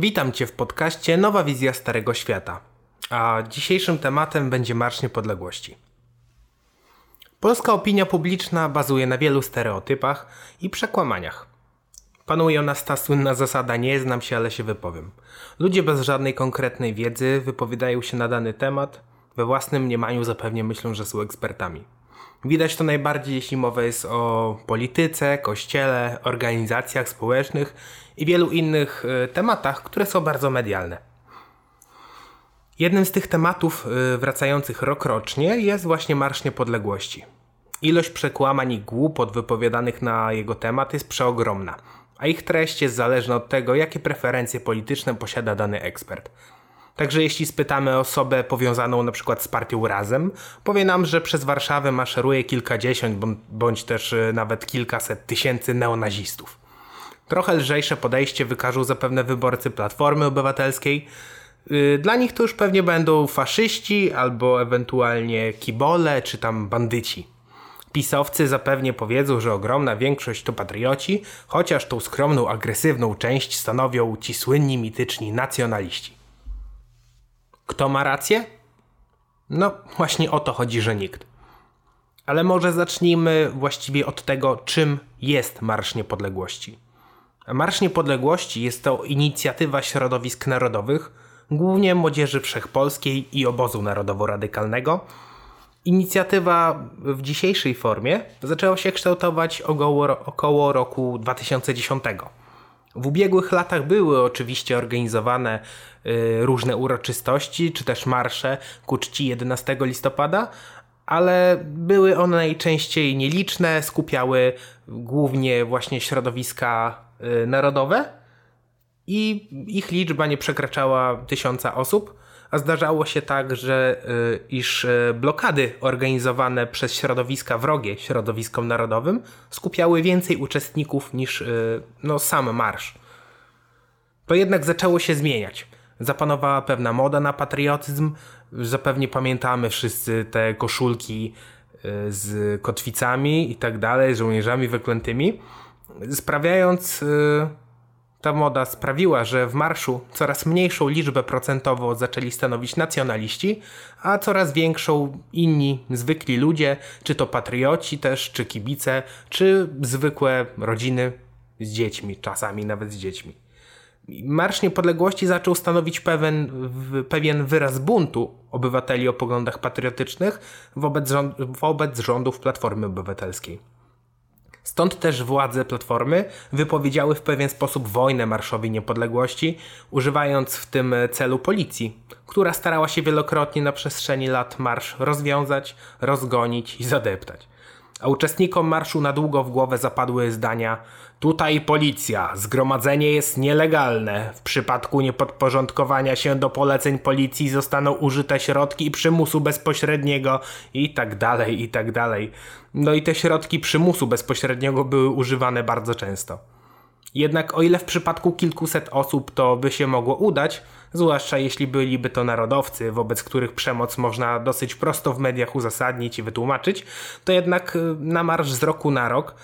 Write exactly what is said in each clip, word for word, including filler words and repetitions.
Witam Cię w podcaście Nowa Wizja Starego Świata, a dzisiejszym tematem będzie Marsz Niepodległości. Polska opinia publiczna bazuje na wielu stereotypach i przekłamaniach. Panuje ona ta słynna zasada nie znam się, ale się wypowiem. Ludzie bez żadnej konkretnej wiedzy wypowiadają się na dany temat, we własnym mniemaniu zapewne myślą, że są ekspertami. Widać to najbardziej, jeśli mowa jest o polityce, kościele, organizacjach społecznych i wielu innych tematach, które są bardzo medialne. Jednym z tych tematów wracających rok rocznie jest właśnie Marsz Niepodległości. Ilość przekłamań i głupot wypowiadanych na jego temat jest przeogromna, a ich treść jest zależna od tego, jakie preferencje polityczne posiada dany ekspert. Także jeśli spytamy osobę powiązaną na przykład z partią Razem, powie nam, że przez Warszawę maszeruje kilkadziesiąt bądź też nawet kilkaset tysięcy neonazistów. Trochę lżejsze podejście wykażą zapewne wyborcy Platformy Obywatelskiej. Dla nich to już pewnie będą faszyści albo ewentualnie kibole czy tam bandyci. Pisowcy zapewnie powiedzą, że ogromna większość to patrioci, chociaż tą skromną, agresywną część stanowią ci słynni, mityczni nacjonaliści. Kto ma rację? No właśnie o to chodzi, że nikt. Ale może zacznijmy właściwie od tego, czym jest Marsz Niepodległości. Marsz Niepodległości jest to inicjatywa środowisk narodowych, głównie Młodzieży Wszechpolskiej i Obozu Narodowo-Radykalnego. Inicjatywa w dzisiejszej formie zaczęła się kształtować około, około roku dwa tysiące dziesiątego. W ubiegłych latach były oczywiście organizowane y, różne uroczystości czy też marsze ku czci jedenastego listopada, ale były one najczęściej nieliczne, skupiały głównie właśnie środowiska y, narodowe i ich liczba nie przekraczała tysiąca osób, a zdarzało się tak, że y, iż y, blokady organizowane przez środowiska wrogie środowiskom narodowym skupiały więcej uczestników niż y, no, sam marsz. To jednak zaczęło się zmieniać. Zapanowała pewna moda na patriotyzm. Zapewnie pamiętamy wszyscy te koszulki y, z kotwicami i tak dalej, z żołnierzami wyklętymi. Sprawiając... Y, Ta moda sprawiła, że w marszu coraz mniejszą liczbę procentowo zaczęli stanowić nacjonaliści, a coraz większą inni zwykli ludzie, czy to patrioci też, czy kibice, czy zwykłe rodziny z dziećmi, czasami nawet z dziećmi. Marsz Niepodległości zaczął stanowić pewien, pewien wyraz buntu obywateli o poglądach patriotycznych wobec, rząd, wobec rządów Platformy Obywatelskiej. Stąd też władze Platformy wypowiedziały w pewien sposób wojnę Marszowi Niepodległości, używając w tym celu policji, która starała się wielokrotnie na przestrzeni lat marsz rozwiązać, rozgonić i zadeptać. A uczestnikom marszu na długo w głowę zapadły zdania: tutaj policja, zgromadzenie jest nielegalne, w przypadku niepodporządkowania się do poleceń policji zostaną użyte środki przymusu bezpośredniego i tak dalej, i tak dalej. No i te środki przymusu bezpośredniego były używane bardzo często. Jednak o ile w przypadku kilkuset osób to by się mogło udać, zwłaszcza jeśli byliby to narodowcy, wobec których przemoc można dosyć prosto w mediach uzasadnić i wytłumaczyć, to jednak na marsz z roku na rok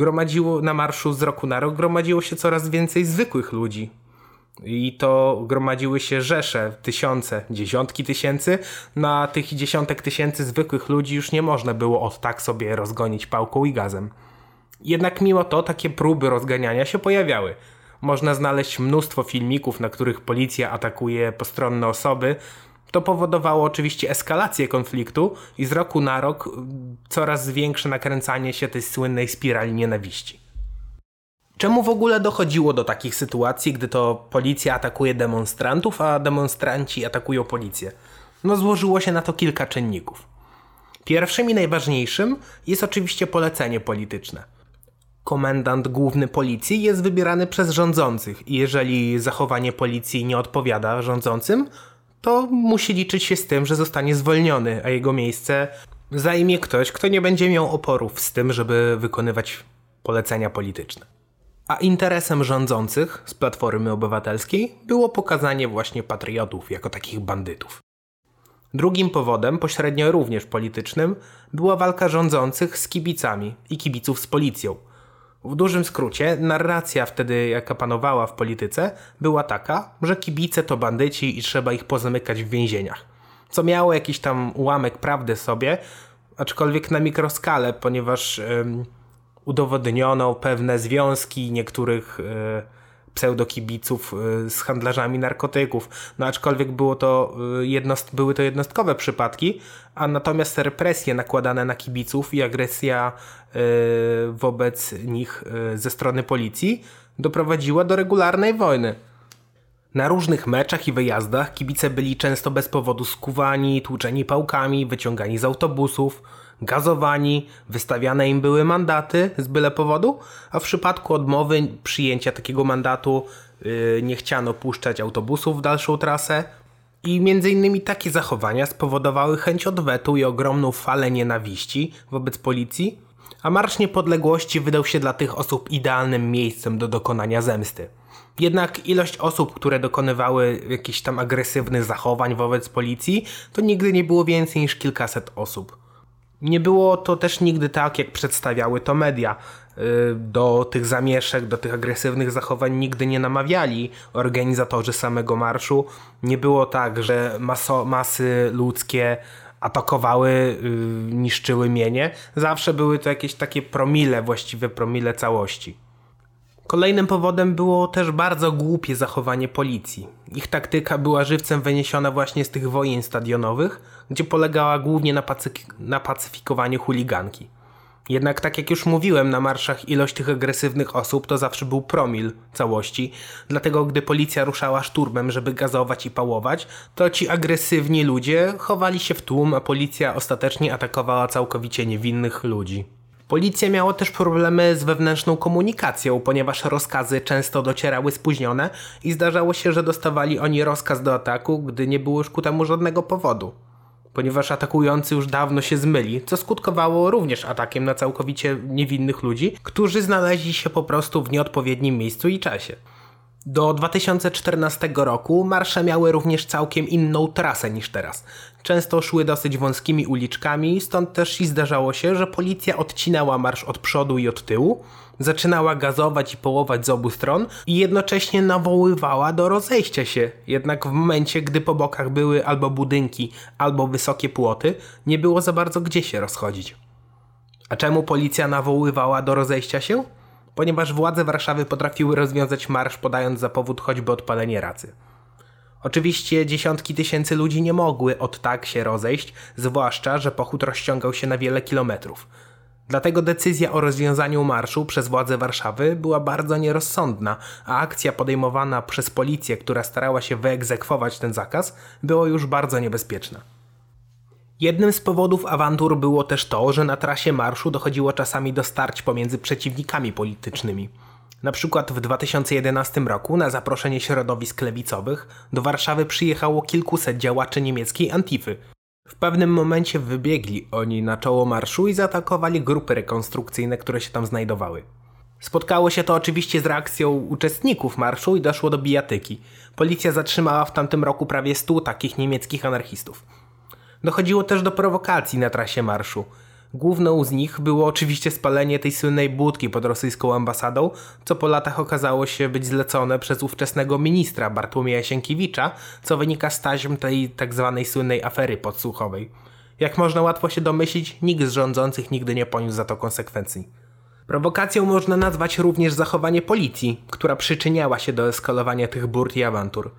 gromadziło, na marszu z roku na rok gromadziło się coraz więcej zwykłych ludzi. I to gromadziły się rzesze, tysiące, dziesiątki tysięcy. Na tych dziesiątek tysięcy zwykłych ludzi już nie można było od tak sobie rozgonić pałką i gazem. Jednak mimo to takie próby rozganiania się pojawiały. Można znaleźć mnóstwo filmików, na których policja atakuje postronne osoby. To powodowało oczywiście eskalację konfliktu i z roku na rok coraz większe nakręcanie się tej słynnej spirali nienawiści. Czemu w ogóle dochodziło do takich sytuacji, gdy to policja atakuje demonstrantów, a demonstranci atakują policję? No złożyło się na to kilka czynników. Pierwszym i najważniejszym jest oczywiście polecenie polityczne. Komendant główny policji jest wybierany przez rządzących i jeżeli zachowanie policji nie odpowiada rządzącym, to musi liczyć się z tym, że zostanie zwolniony, a jego miejsce zajmie ktoś, kto nie będzie miał oporów z tym, żeby wykonywać polecenia polityczne. A interesem rządzących z Platformy Obywatelskiej było pokazanie właśnie patriotów jako takich bandytów. Drugim powodem, pośrednio również politycznym, była walka rządzących z kibicami i kibiców z policją. W dużym skrócie, narracja wtedy, jaka panowała w polityce, była taka, że kibice to bandyci i trzeba ich pozamykać w więzieniach. Co miało jakiś tam ułamek prawdy sobie, aczkolwiek na mikroskalę, ponieważ ym, udowodniono pewne związki niektórych y, pseudokibiców y, z handlarzami narkotyków. No aczkolwiek było to, y, jednost- były to jednostkowe przypadki, a natomiast represje nakładane na kibiców i agresja y, wobec nich y, ze strony policji doprowadziła do regularnej wojny. Na różnych meczach i wyjazdach kibice byli często bez powodu skuwani, tłuczeni pałkami, wyciągani z autobusów, gazowani, wystawiane im były mandaty z byle powodu, a w przypadku odmowy przyjęcia takiego mandatu yy, nie chciano puszczać autobusów w dalszą trasę. I między innymi takie zachowania spowodowały chęć odwetu i ogromną falę nienawiści wobec policji, a Marsz Niepodległości wydał się dla tych osób idealnym miejscem do dokonania zemsty. Jednak ilość osób, które dokonywały jakichś tam agresywnych zachowań wobec policji, to nigdy nie było więcej niż kilkaset osób. Nie było to też nigdy tak, jak przedstawiały to media. Do tych zamieszek, do tych agresywnych zachowań nigdy nie namawiali organizatorzy samego marszu. Nie było tak, że maso, masy ludzkie atakowały, niszczyły mienie. Zawsze były to jakieś takie promile, właściwie promile całości. Kolejnym powodem było też bardzo głupie zachowanie policji. Ich taktyka była żywcem wyniesiona właśnie z tych wojen stadionowych, gdzie polegała głównie na, pacyk- na pacyfikowaniu chuliganki. Jednak tak jak już mówiłem, na marszach ilość tych agresywnych osób to zawsze był promil całości, dlatego gdy policja ruszała szturmem, żeby gazować i pałować, to ci agresywni ludzie chowali się w tłum, a policja ostatecznie atakowała całkowicie niewinnych ludzi. Policja miała też problemy z wewnętrzną komunikacją, ponieważ rozkazy często docierały spóźnione i zdarzało się, że dostawali oni rozkaz do ataku, gdy nie było już ku temu żadnego powodu, ponieważ atakujący już dawno się zmyli, co skutkowało również atakiem na całkowicie niewinnych ludzi, którzy znaleźli się po prostu w nieodpowiednim miejscu i czasie. Do dwa tysiące czternastego roku marsze miały również całkiem inną trasę niż teraz. Często szły dosyć wąskimi uliczkami, stąd też i zdarzało się, że policja odcinała marsz od przodu i od tyłu, zaczynała gazować i połować z obu stron i jednocześnie nawoływała do rozejścia się. Jednak w momencie, gdy po bokach były albo budynki, albo wysokie płoty, nie było za bardzo gdzie się rozchodzić. A czemu policja nawoływała do rozejścia się? Ponieważ władze Warszawy potrafiły rozwiązać marsz, podając za powód choćby odpalenie racy. Oczywiście dziesiątki tysięcy ludzi nie mogły od tak się rozejść, zwłaszcza że pochód rozciągał się na wiele kilometrów. Dlatego decyzja o rozwiązaniu marszu przez władze Warszawy była bardzo nierozsądna, a akcja podejmowana przez policję, która starała się wyegzekwować ten zakaz, była już bardzo niebezpieczna. Jednym z powodów awantur było też to, że na trasie marszu dochodziło czasami do starć pomiędzy przeciwnikami politycznymi. Na przykład w dwa tysiące jedenastego roku na zaproszenie środowisk lewicowych do Warszawy przyjechało kilkuset działaczy niemieckiej Antify. W pewnym momencie wybiegli oni na czoło marszu i zaatakowali grupy rekonstrukcyjne, które się tam znajdowały. Spotkało się to oczywiście z reakcją uczestników marszu i doszło do bijatyki. Policja zatrzymała w tamtym roku prawie stu takich niemieckich anarchistów. Dochodziło też do prowokacji na trasie marszu. Główną z nich było oczywiście spalenie tej słynnej budki pod rosyjską ambasadą, co po latach okazało się być zlecone przez ówczesnego ministra Bartłomieja Sienkiewicza, co wynika z taśm tej tak zwanej słynnej afery podsłuchowej. Jak można łatwo się domyślić, nikt z rządzących nigdy nie poniósł za to konsekwencji. Prowokacją można nazwać również zachowanie policji, która przyczyniała się do eskalowania tych burt i awantur.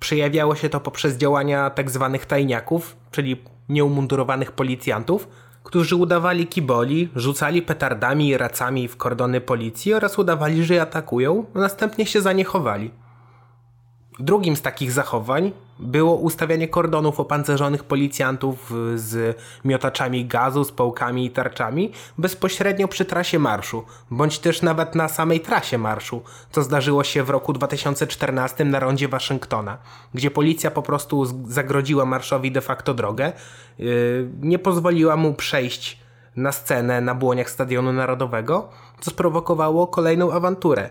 Przejawiało się to poprzez działania tzw. tajniaków, czyli nieumundurowanych policjantów, którzy udawali kiboli, rzucali petardami i racami w kordony policji oraz udawali, że je atakują, a następnie się za nie chowali. Drugim z takich zachowań było ustawianie kordonów opancerzonych policjantów z miotaczami gazu, z pałkami i tarczami bezpośrednio przy trasie marszu, bądź też nawet na samej trasie marszu, co zdarzyło się w roku dwa tysiące czternastego na Rondzie Waszyngtona, gdzie policja po prostu zagrodziła marszowi de facto drogę, yy, nie pozwoliła mu przejść na scenę na błoniach Stadionu Narodowego, co sprowokowało kolejną awanturę.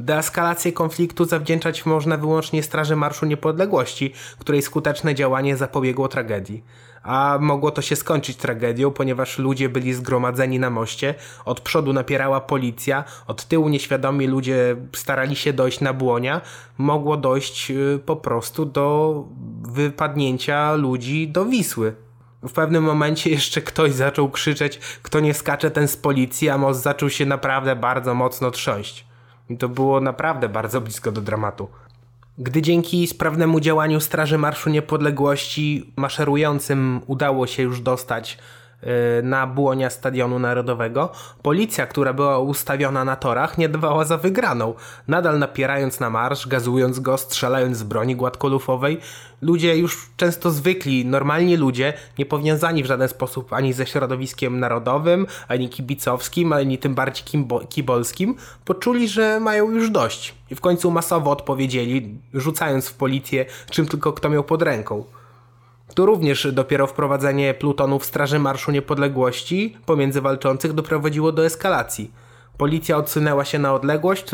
Deeskalację konfliktu zawdzięczać można wyłącznie Straży Marszu Niepodległości, której skuteczne działanie zapobiegło tragedii. a mogło to się skończyć tragedią, ponieważ ludzie byli zgromadzeni na moście, od przodu napierała policja, od tyłu nieświadomi ludzie starali się dojść na Błonia, mogło dojść po prostu do wypadnięcia ludzi do Wisły. W pewnym momencie jeszcze ktoś zaczął krzyczeć, kto nie skacze, ten z policji, a most zaczął się naprawdę bardzo mocno trząść. I to było naprawdę bardzo blisko do dramatu. Gdy dzięki sprawnemu działaniu Straży Marszu Niepodległości maszerującym udało się już dostać yy, na błonia Stadionu Narodowego, policja, która była ustawiona na torach, nie dawała za wygraną. Nadal napierając na marsz, gazując go, strzelając z broni gładkolufowej, ludzie już często zwykli, normalni ludzie, nie powiązani w żaden sposób ani ze środowiskiem narodowym, ani kibicowskim, ani tym bardziej kibolskim, poczuli, że mają już dość. I w końcu masowo odpowiedzieli, rzucając w policję czym tylko kto miał pod ręką. Tu również dopiero wprowadzenie plutonów Straży Marszu Niepodległości pomiędzy walczących doprowadziło do eskalacji. Policja odsunęła się na odległość,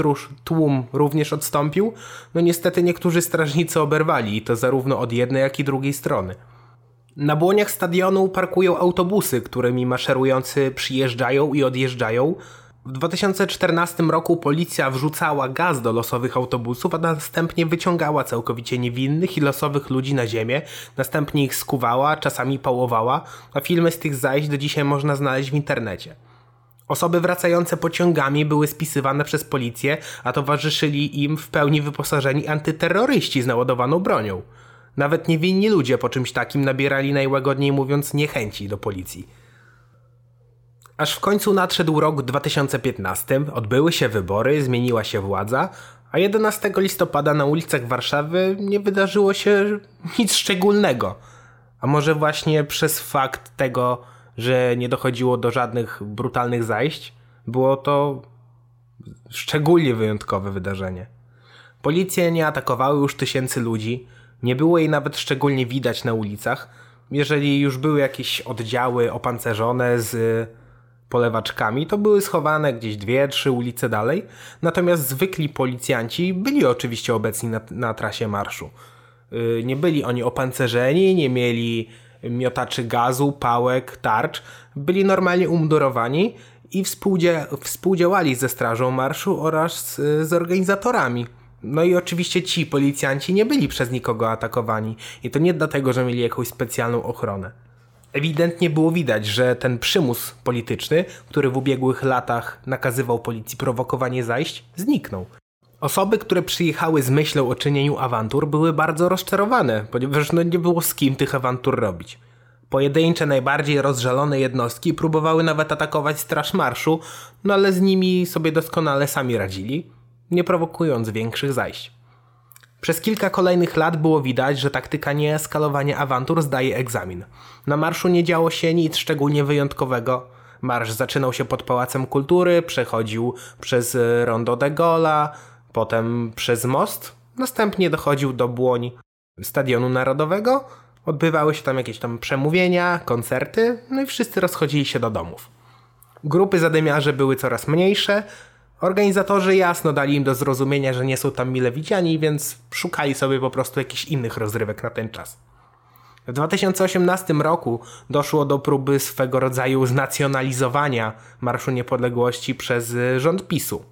tłum również odstąpił. No niestety niektórzy strażnicy oberwali i to zarówno od jednej, jak i drugiej strony. Na błoniach stadionu parkują autobusy, którymi maszerujący przyjeżdżają i odjeżdżają. W dwa tysiące czternastym roku policja wrzucała gaz do losowych autobusów, a następnie wyciągała całkowicie niewinnych i losowych ludzi na ziemię, następnie ich skuwała, czasami pałowała, a filmy z tych zajść do dzisiaj można znaleźć w internecie. Osoby wracające pociągami były spisywane przez policję, a towarzyszyli im w pełni wyposażeni antyterroryści z naładowaną bronią. Nawet niewinni ludzie po czymś takim nabierali najłagodniej mówiąc niechęci do policji. Aż w końcu nadszedł rok dwa tysiące piętnasty, odbyły się wybory, zmieniła się władza, a jedenastego listopada na ulicach Warszawy nie wydarzyło się nic szczególnego. A może właśnie przez fakt tego, że nie dochodziło do żadnych brutalnych zajść, było to szczególnie wyjątkowe wydarzenie. Policje nie atakowały już tysięcy ludzi, nie było jej nawet szczególnie widać na ulicach. Jeżeli już były jakieś oddziały opancerzone z polewaczkami, to były schowane gdzieś dwie, trzy ulice dalej. Natomiast zwykli policjanci byli oczywiście obecni na, na trasie marszu. Yy, nie byli oni opancerzeni, nie mieli miotaczy gazu, pałek, tarcz. Byli normalnie umundurowani i współdzia- współdziałali ze Strażą Marszu oraz z, z organizatorami. No i oczywiście ci policjanci nie byli przez nikogo atakowani. I to nie dlatego, że mieli jakąś specjalną ochronę. Ewidentnie było widać, że ten przymus polityczny, który w ubiegłych latach nakazywał policji prowokowanie zajść, zniknął. Osoby, które przyjechały z myślą o czynieniu awantur, były bardzo rozczarowane, ponieważ no nie było z kim tych awantur robić. Pojedyncze, najbardziej rozżalone jednostki próbowały nawet atakować Straż Marszu, no ale z nimi sobie doskonale sami radzili, nie prowokując większych zajść. Przez kilka kolejnych lat było widać, że taktyka nieeskalowania awantur zdaje egzamin. Na marszu nie działo się nic szczególnie wyjątkowego. Marsz zaczynał się pod Pałacem Kultury, przechodził przez Rondo de Gaulle'a, potem przez most, następnie dochodził do błoń Stadionu Narodowego, odbywały się tam jakieś tam przemówienia, koncerty, no i wszyscy rozchodzili się do domów. Grupy zadymiarzy były coraz mniejsze. Organizatorzy jasno dali im do zrozumienia, że nie są tam mile widziani, więc szukali sobie po prostu jakichś innych rozrywek na ten czas. W dwa tysiące osiemnastym roku doszło do próby swego rodzaju znacjonalizowania Marszu Niepodległości przez rząd PiSu.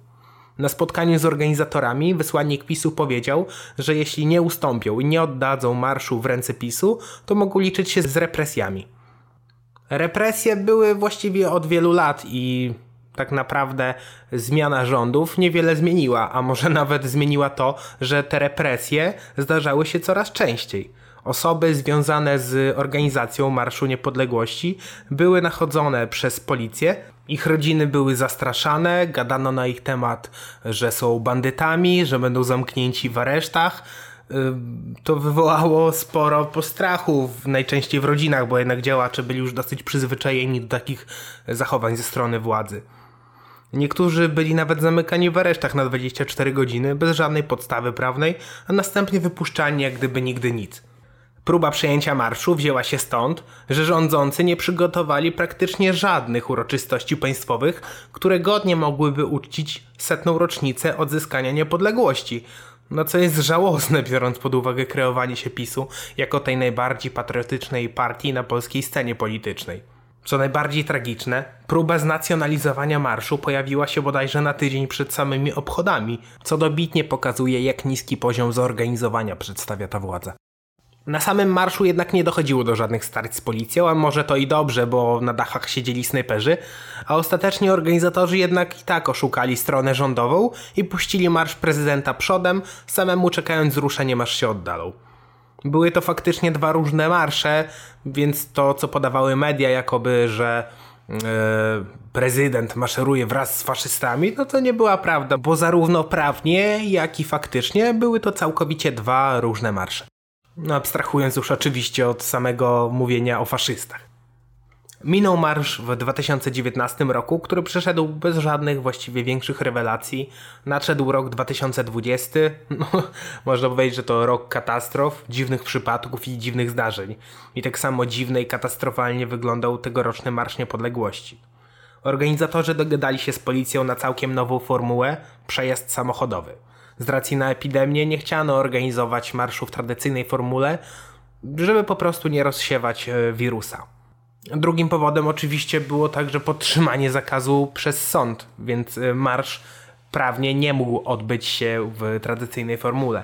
Na spotkaniu z organizatorami wysłannik PiSu powiedział, że jeśli nie ustąpią i nie oddadzą marszu w ręce PiSu, to mogą liczyć się z represjami. Represje były właściwie od wielu lat i... tak naprawdę zmiana rządów niewiele zmieniła, a może nawet zmieniła to, że te represje zdarzały się coraz częściej. Osoby związane z organizacją Marszu Niepodległości były nachodzone przez policję, ich rodziny były zastraszane, gadano na ich temat, że są bandytami, że będą zamknięci w aresztach. To wywołało sporo postrachów, najczęściej w rodzinach, bo jednak działacze byli już dosyć przyzwyczajeni do takich zachowań ze strony władzy. Niektórzy byli nawet zamykani w aresztach na dwadzieścia cztery godziny bez żadnej podstawy prawnej, a następnie wypuszczani jak gdyby nigdy nic. Próba przejęcia marszu wzięła się stąd, że rządzący nie przygotowali praktycznie żadnych uroczystości państwowych, które godnie mogłyby uczcić setną rocznicę odzyskania niepodległości. No co jest żałosne, biorąc pod uwagę kreowanie się PiSu jako tej najbardziej patriotycznej partii na polskiej scenie politycznej. Co najbardziej tragiczne, próba znacjonalizowania marszu pojawiła się bodajże na tydzień przed samymi obchodami, co dobitnie pokazuje, jak niski poziom zorganizowania przedstawia ta władza. Na samym marszu jednak nie dochodziło do żadnych starć z policją, a może to i dobrze, bo na dachach siedzieli snajperzy, a ostatecznie organizatorzy jednak i tak oszukali stronę rządową i puścili marsz prezydenta przodem, samemu czekając z ruszeniem, aż się oddalą. Były to faktycznie dwa różne marsze, więc to, co podawały media, jakoby, że yy, prezydent maszeruje wraz z faszystami, no to nie była prawda, bo zarówno prawnie, jak i faktycznie były to całkowicie dwa różne marsze. No abstrahując już oczywiście od samego mówienia o faszystach. Minął marsz w dwa tysiące dziewiętnastym roku, który przeszedł bez żadnych właściwie większych rewelacji. Nadszedł rok dwa tysiące dwudziesty, no, można powiedzieć, że to rok katastrof, dziwnych przypadków i dziwnych zdarzeń. I tak samo dziwnie i katastrofalnie wyglądał tegoroczny Marsz Niepodległości. Organizatorzy dogadali się z policją na całkiem nową formułę, przejazd samochodowy. Z racji na epidemię nie chciano organizować marszu w tradycyjnej formule, żeby po prostu nie rozsiewać wirusa. Drugim powodem oczywiście było także podtrzymanie zakazu przez sąd, więc marsz prawnie nie mógł odbyć się w tradycyjnej formule.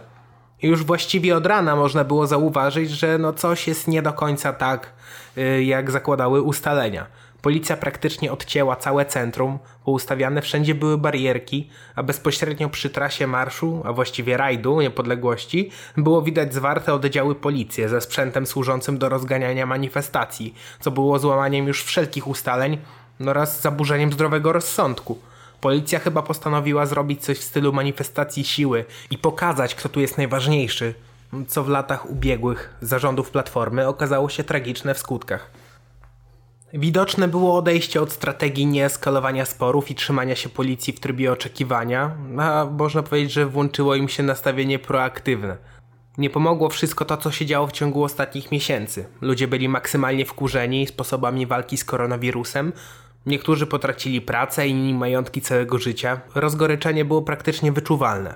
Już właściwie od rana można było zauważyć, że no coś jest nie do końca tak, jak zakładały ustalenia. Policja praktycznie odcięła całe centrum, poustawiane wszędzie były barierki, a bezpośrednio przy trasie marszu, a właściwie rajdu niepodległości, było widać zwarte oddziały policji ze sprzętem służącym do rozganiania manifestacji, co było złamaniem już wszelkich ustaleń oraz zaburzeniem zdrowego rozsądku. Policja chyba postanowiła zrobić coś w stylu manifestacji siły i pokazać, kto tu jest najważniejszy, co w latach ubiegłych zarządów Platformy okazało się tragiczne w skutkach. Widoczne było odejście od strategii nieeskalowania sporów i trzymania się policji w trybie oczekiwania, a można powiedzieć, że włączyło im się nastawienie proaktywne. Nie pomogło wszystko to, co się działo w ciągu ostatnich miesięcy. Ludzie byli maksymalnie wkurzeni sposobami walki z koronawirusem, niektórzy potracili pracę, inni majątki całego życia. Rozgoryczenie było praktycznie wyczuwalne.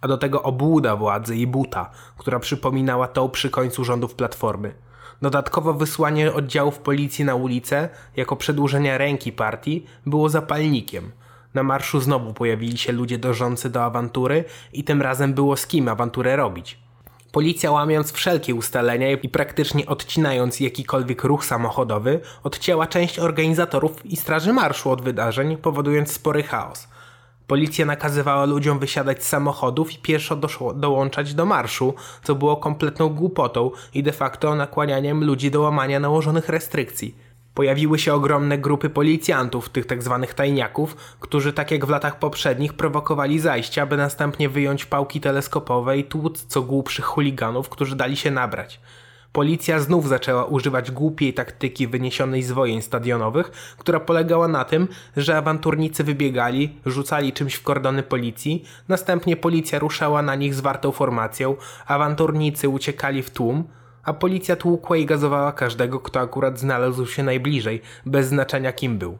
A do tego obłuda władzy i buta, która przypominała tą przy końcu rządów Platformy. Dodatkowo wysłanie oddziałów policji na ulicę, jako przedłużenia ręki partii, było zapalnikiem. Na marszu znowu pojawili się ludzie dążący do awantury i tym razem było z kim awanturę robić. Policja, łamiąc wszelkie ustalenia i praktycznie odcinając jakikolwiek ruch samochodowy, odcięła część organizatorów i straży marszu od wydarzeń, powodując spory chaos. Policja nakazywała ludziom wysiadać z samochodów i pieszo doszło, dołączać do marszu, co było kompletną głupotą i de facto nakłanianiem ludzi do łamania nałożonych restrykcji. Pojawiły się ogromne grupy policjantów, tych tak zwanych tajniaków, którzy tak jak w latach poprzednich prowokowali zajścia, by następnie wyjąć pałki teleskopowe i tłuc co głupszych chuliganów, którzy dali się nabrać. Policja znów zaczęła używać głupiej taktyki wyniesionej z wojen stadionowych, która polegała na tym, że awanturnicy wybiegali, rzucali czymś w kordony policji, następnie policja ruszała na nich zwartą formacją, awanturnicy uciekali w tłum, a policja tłukła i gazowała każdego, kto akurat znalazł się najbliżej, bez znaczenia kim był.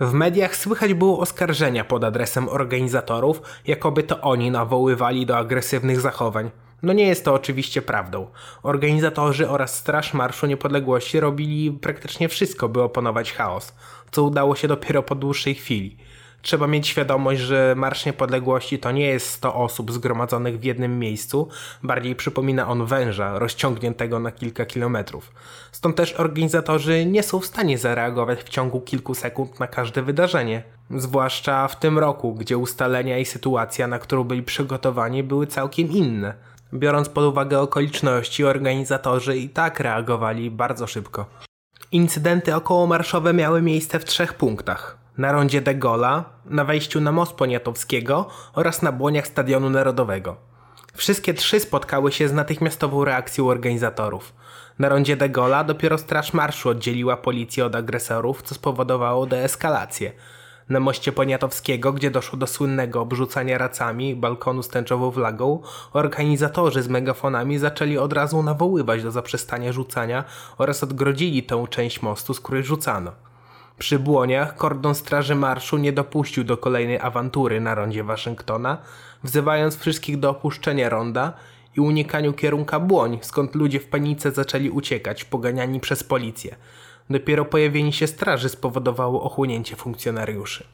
W mediach słychać było oskarżenia pod adresem organizatorów, jakoby to oni nawoływali do agresywnych zachowań. No nie jest to oczywiście prawdą. Organizatorzy oraz Straż Marszu Niepodległości robili praktycznie wszystko, by opanować chaos, co udało się dopiero po dłuższej chwili. Trzeba mieć świadomość, że Marsz Niepodległości to nie jest sto osób zgromadzonych w jednym miejscu, bardziej przypomina on węża rozciągniętego na kilka kilometrów. Stąd też organizatorzy nie są w stanie zareagować w ciągu kilku sekund na każde wydarzenie. Zwłaszcza w tym roku, gdzie ustalenia i sytuacja, na którą byli przygotowani, były całkiem inne. Biorąc pod uwagę okoliczności, organizatorzy i tak reagowali bardzo szybko. Incydenty okołomarszowe miały miejsce w trzech punktach. Na Rondzie de Gaulle'a, na wejściu na most Poniatowskiego oraz na błoniach Stadionu Narodowego. Wszystkie trzy spotkały się z natychmiastową reakcją organizatorów. Na Rondzie de Gaulle'a dopiero Straż Marszu oddzieliła policję od agresorów, co spowodowało deeskalację. Na moście Poniatowskiego, gdzie doszło do słynnego obrzucania racami balkonu z tęczową flagą, organizatorzy z megafonami zaczęli od razu nawoływać do zaprzestania rzucania oraz odgrodzili tę część mostu, z której rzucano. Przy Błoniach kordon Straży Marszu nie dopuścił do kolejnej awantury na rondzie Waszyngtona, wzywając wszystkich do opuszczenia ronda i unikaniu kierunka Błoń, skąd ludzie w panice zaczęli uciekać, poganiani przez policję. Dopiero pojawienie się straży spowodowało ochłonięcie funkcjonariuszy.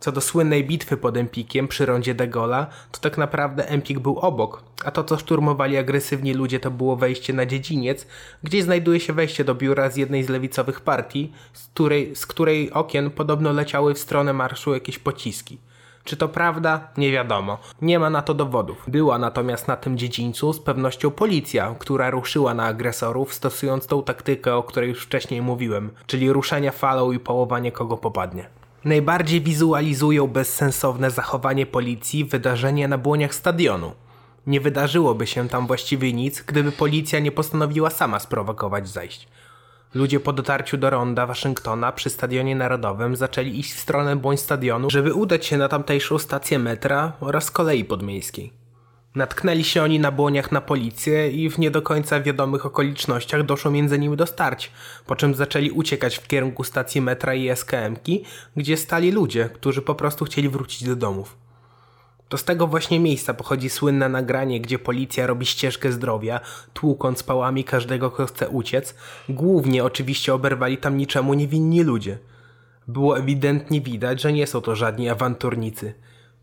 Co do słynnej bitwy pod Empikiem przy rondzie de Gaulle'a, to tak naprawdę Empik był obok, a to co szturmowali agresywni ludzie to było wejście na dziedziniec, gdzie znajduje się wejście do biura z jednej z lewicowych partii, z której, z której okien podobno leciały w stronę marszu jakieś pociski. Czy to prawda? Nie wiadomo. Nie ma na to dowodów. Była natomiast na tym dziedzińcu z pewnością policja, która ruszyła na agresorów, stosując tą taktykę, o której już wcześniej mówiłem, czyli ruszenia falą i połowanie kogo popadnie. Najbardziej wizualizują bezsensowne zachowanie policji wydarzenie na błoniach stadionu. Nie wydarzyłoby się tam właściwie nic, gdyby policja nie postanowiła sama sprowokować zajść. Ludzie po dotarciu do ronda Waszyngtona przy Stadionie Narodowym zaczęli iść w stronę błoń stadionu, żeby udać się na tamtejszą stację metra oraz kolei podmiejskiej. Natknęli się oni na błoniach na policję i w nie do końca wiadomych okolicznościach doszło między nimi do starć, po czym zaczęli uciekać w kierunku stacji metra i S K M ki, gdzie stali ludzie, którzy po prostu chcieli wrócić do domów. To z tego właśnie miejsca pochodzi słynne nagranie, gdzie policja robi ścieżkę zdrowia, tłukąc pałami każdego, kto chce uciec. Głównie oczywiście oberwali tam niczemu niewinni ludzie. Było ewidentnie widać, że nie są to żadni awanturnicy.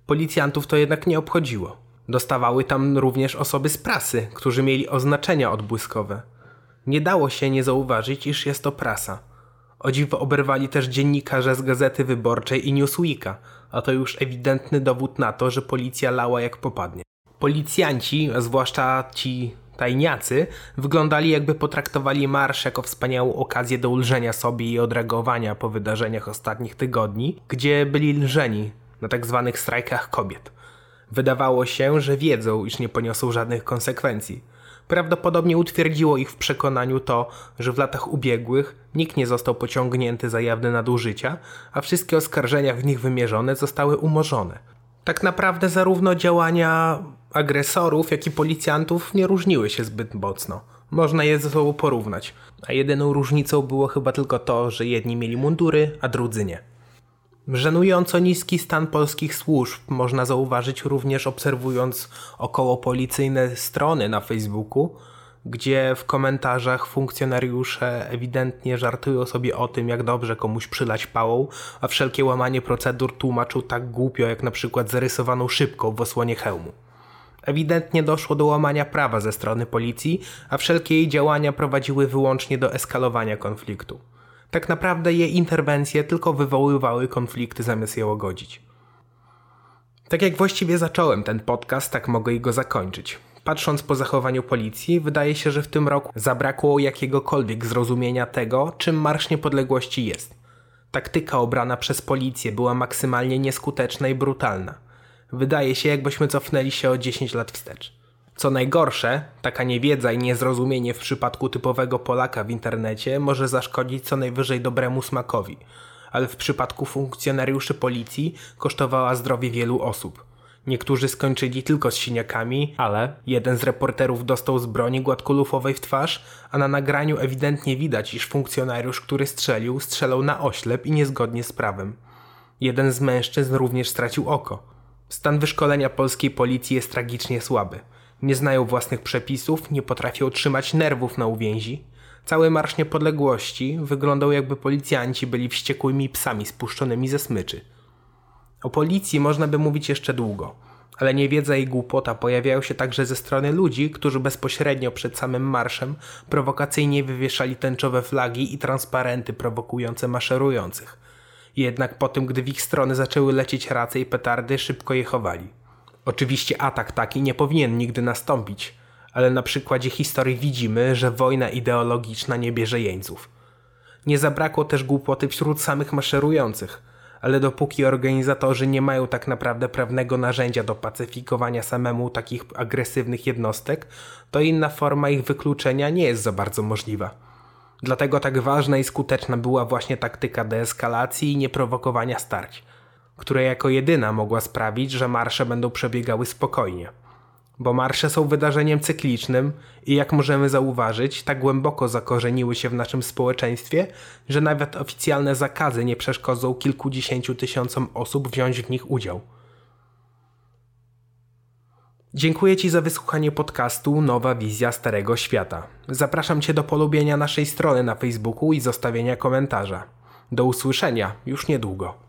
Policjantów to jednak nie obchodziło. Dostawały tam również osoby z prasy, którzy mieli oznaczenia odbłyskowe. Nie dało się nie zauważyć, iż jest to prasa. O dziwo oberwali też dziennikarze z Gazety Wyborczej i Newsweeka, a to już ewidentny dowód na to, że policja lała jak popadnie. Policjanci, a zwłaszcza ci tajniacy, wyglądali jakby potraktowali marsz jako wspaniałą okazję do ulżenia sobie i odreagowania po wydarzeniach ostatnich tygodni, gdzie byli lżeni na tak zwanych strajkach kobiet. Wydawało się, że wiedzą, iż nie poniosą żadnych konsekwencji. Prawdopodobnie utwierdziło ich w przekonaniu to, że w latach ubiegłych nikt nie został pociągnięty za jawne nadużycia, a wszystkie oskarżenia w nich wymierzone zostały umorzone. Tak naprawdę zarówno działania agresorów, jak i policjantów nie różniły się zbyt mocno. Można je ze sobą porównać, a jedyną różnicą było chyba tylko to, że jedni mieli mundury, a drudzy nie. Żenująco niski stan polskich służb można zauważyć również obserwując okołopolicyjne strony na Facebooku, gdzie w komentarzach funkcjonariusze ewidentnie żartują sobie o tym, jak dobrze komuś przylać pałą, a wszelkie łamanie procedur tłumaczą tak głupio jak na przykład zarysowaną szybką w osłonie hełmu. Ewidentnie doszło do łamania prawa ze strony policji, a wszelkie jej działania prowadziły wyłącznie do eskalowania konfliktu. Tak naprawdę jej interwencje tylko wywoływały konflikty zamiast je łagodzić. Tak jak właściwie zacząłem ten podcast, tak mogę i go zakończyć. Patrząc po zachowaniu policji, wydaje się, że w tym roku zabrakło jakiegokolwiek zrozumienia tego, czym Marsz Niepodległości jest. Taktyka obrana przez policję była maksymalnie nieskuteczna i brutalna. Wydaje się, jakbyśmy cofnęli się o dziesięć lat wstecz. Co najgorsze, taka niewiedza i niezrozumienie w przypadku typowego Polaka w internecie może zaszkodzić co najwyżej dobremu smakowi, ale w przypadku funkcjonariuszy policji kosztowała zdrowie wielu osób. Niektórzy skończyli tylko z siniakami, ale jeden z reporterów dostał z broni gładkolufowej w twarz, a na nagraniu ewidentnie widać, iż funkcjonariusz, który strzelił, strzelał na oślep i niezgodnie z prawem. Jeden z mężczyzn również stracił oko. Stan wyszkolenia polskiej policji jest tragicznie słaby. Nie znają własnych przepisów, nie potrafią trzymać nerwów na uwięzi. Cały Marsz Niepodległości wyglądał, jakby policjanci byli wściekłymi psami spuszczonymi ze smyczy. O policji można by mówić jeszcze długo, ale niewiedza i głupota pojawiają się także ze strony ludzi, którzy bezpośrednio przed samym marszem prowokacyjnie wywieszali tęczowe flagi i transparenty prowokujące maszerujących. Jednak po tym, gdy w ich strony zaczęły lecieć race i petardy, szybko je chowali. Oczywiście atak taki nie powinien nigdy nastąpić, ale na przykładzie historii widzimy, że wojna ideologiczna nie bierze jeńców. Nie zabrakło też głupoty wśród samych maszerujących, ale dopóki organizatorzy nie mają tak naprawdę prawnego narzędzia do pacyfikowania samemu takich agresywnych jednostek, to inna forma ich wykluczenia nie jest za bardzo możliwa. Dlatego tak ważna i skuteczna była właśnie taktyka deeskalacji i nieprowokowania starć, która jako jedyna mogła sprawić, że marsze będą przebiegały spokojnie. bo marsze są wydarzeniem cyklicznym i jak możemy zauważyć, tak głęboko zakorzeniły się w naszym społeczeństwie, że nawet oficjalne zakazy nie przeszkodzą kilkudziesięciu tysiącom osób wziąć w nich udział. Dziękuję Ci za wysłuchanie podcastu Nowa Wizja Starego Świata. Zapraszam Cię do polubienia naszej strony na Facebooku i zostawienia komentarza. Do usłyszenia już niedługo.